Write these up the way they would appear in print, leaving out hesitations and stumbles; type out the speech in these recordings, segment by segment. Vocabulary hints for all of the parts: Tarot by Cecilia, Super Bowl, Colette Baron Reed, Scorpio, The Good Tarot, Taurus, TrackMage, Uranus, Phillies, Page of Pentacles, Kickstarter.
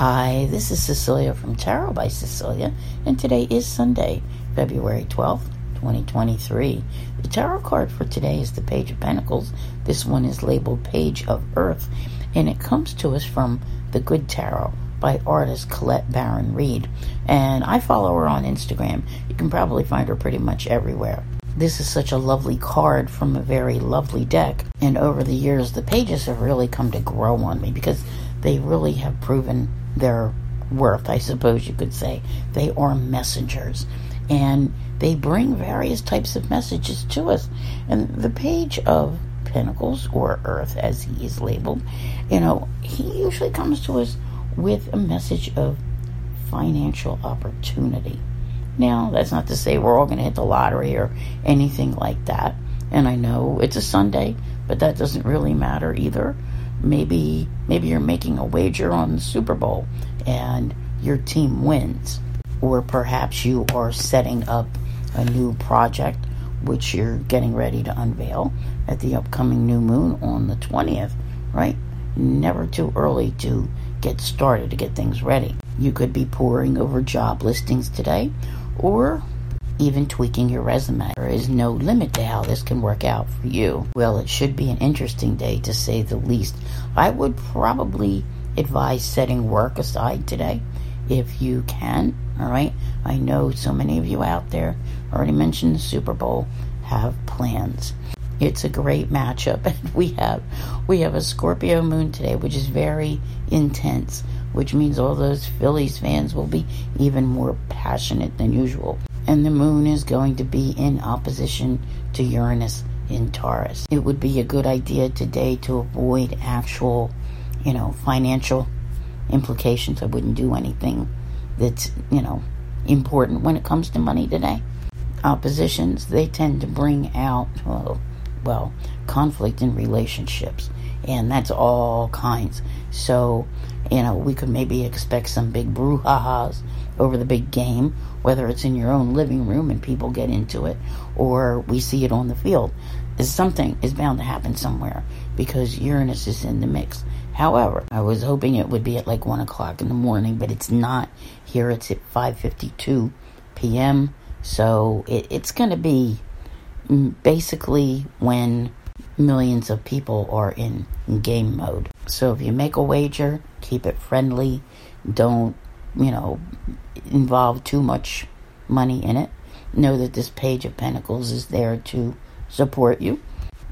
Hi, this is Cecilia from Tarot by Cecilia, and today is Sunday, February 12th, 2023. The tarot card for today is the Page of Pentacles. This one is labeled Page of Earth, and it comes to us from The Good Tarot by artist Colette Baron Reed. And I follow her on Instagram. You can probably find her pretty much everywhere. This is such a lovely card from a very lovely deck, and over the years the pages have really come to grow on me because they really have proven their worth, I suppose you could say. They are messengers, and they bring various types of messages to us. And the Page of Pentacles, or Earth as he is labeled, he usually comes to us with a message of financial opportunity. Now, that's not to say we're all going to hit the lottery or anything like that. And I know it's a Sunday, but that doesn't really matter either. Maybe you're making a wager on the Super Bowl and your team wins. Or perhaps you are setting up a new project which you're getting ready to unveil at the upcoming new moon on the 20th, right? Never too early to get started, to get things ready. You could be poring over job listings today or even tweaking your resume. There is no limit to how this can work out for you. Well, it should be an interesting day, to say the least. I would probably advise setting work aside today if you can, all right? I know so many of you out there, already mentioned the Super Bowl, have plans. It's a great matchup, and we have a Scorpio moon today, which is very intense, which means all those Phillies fans will be even more passionate than usual. And the moon is going to be in opposition to Uranus in Taurus. It would be a good idea today to avoid actual, financial implications. I wouldn't do anything that's, important when it comes to money today. Oppositions, they tend to bring out, conflict in relationships, and that's all kinds. So, we could maybe expect some big brouhahas over the big game, whether it's in your own living room and people get into it, or we see it on the field. Something is bound to happen somewhere because Uranus is in the mix. However, I was hoping it would be at 1 o'clock in the morning, but it's not. Here it's at 5:52 p.m., so it's going to be basically when millions of people are in game mode. So if you make a wager, keep it friendly. Don't, involve too much money in it. Know that this Page of Pentacles is there to support you.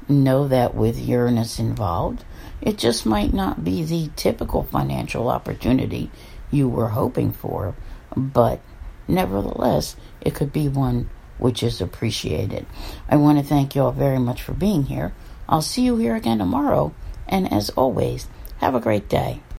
Know that with Uranus involved, it just might not be the typical financial opportunity you were hoping for, but nevertheless, it could be one which is appreciated. I want to thank you all very much for being here. I'll see you here again tomorrow. And as always, have a great day.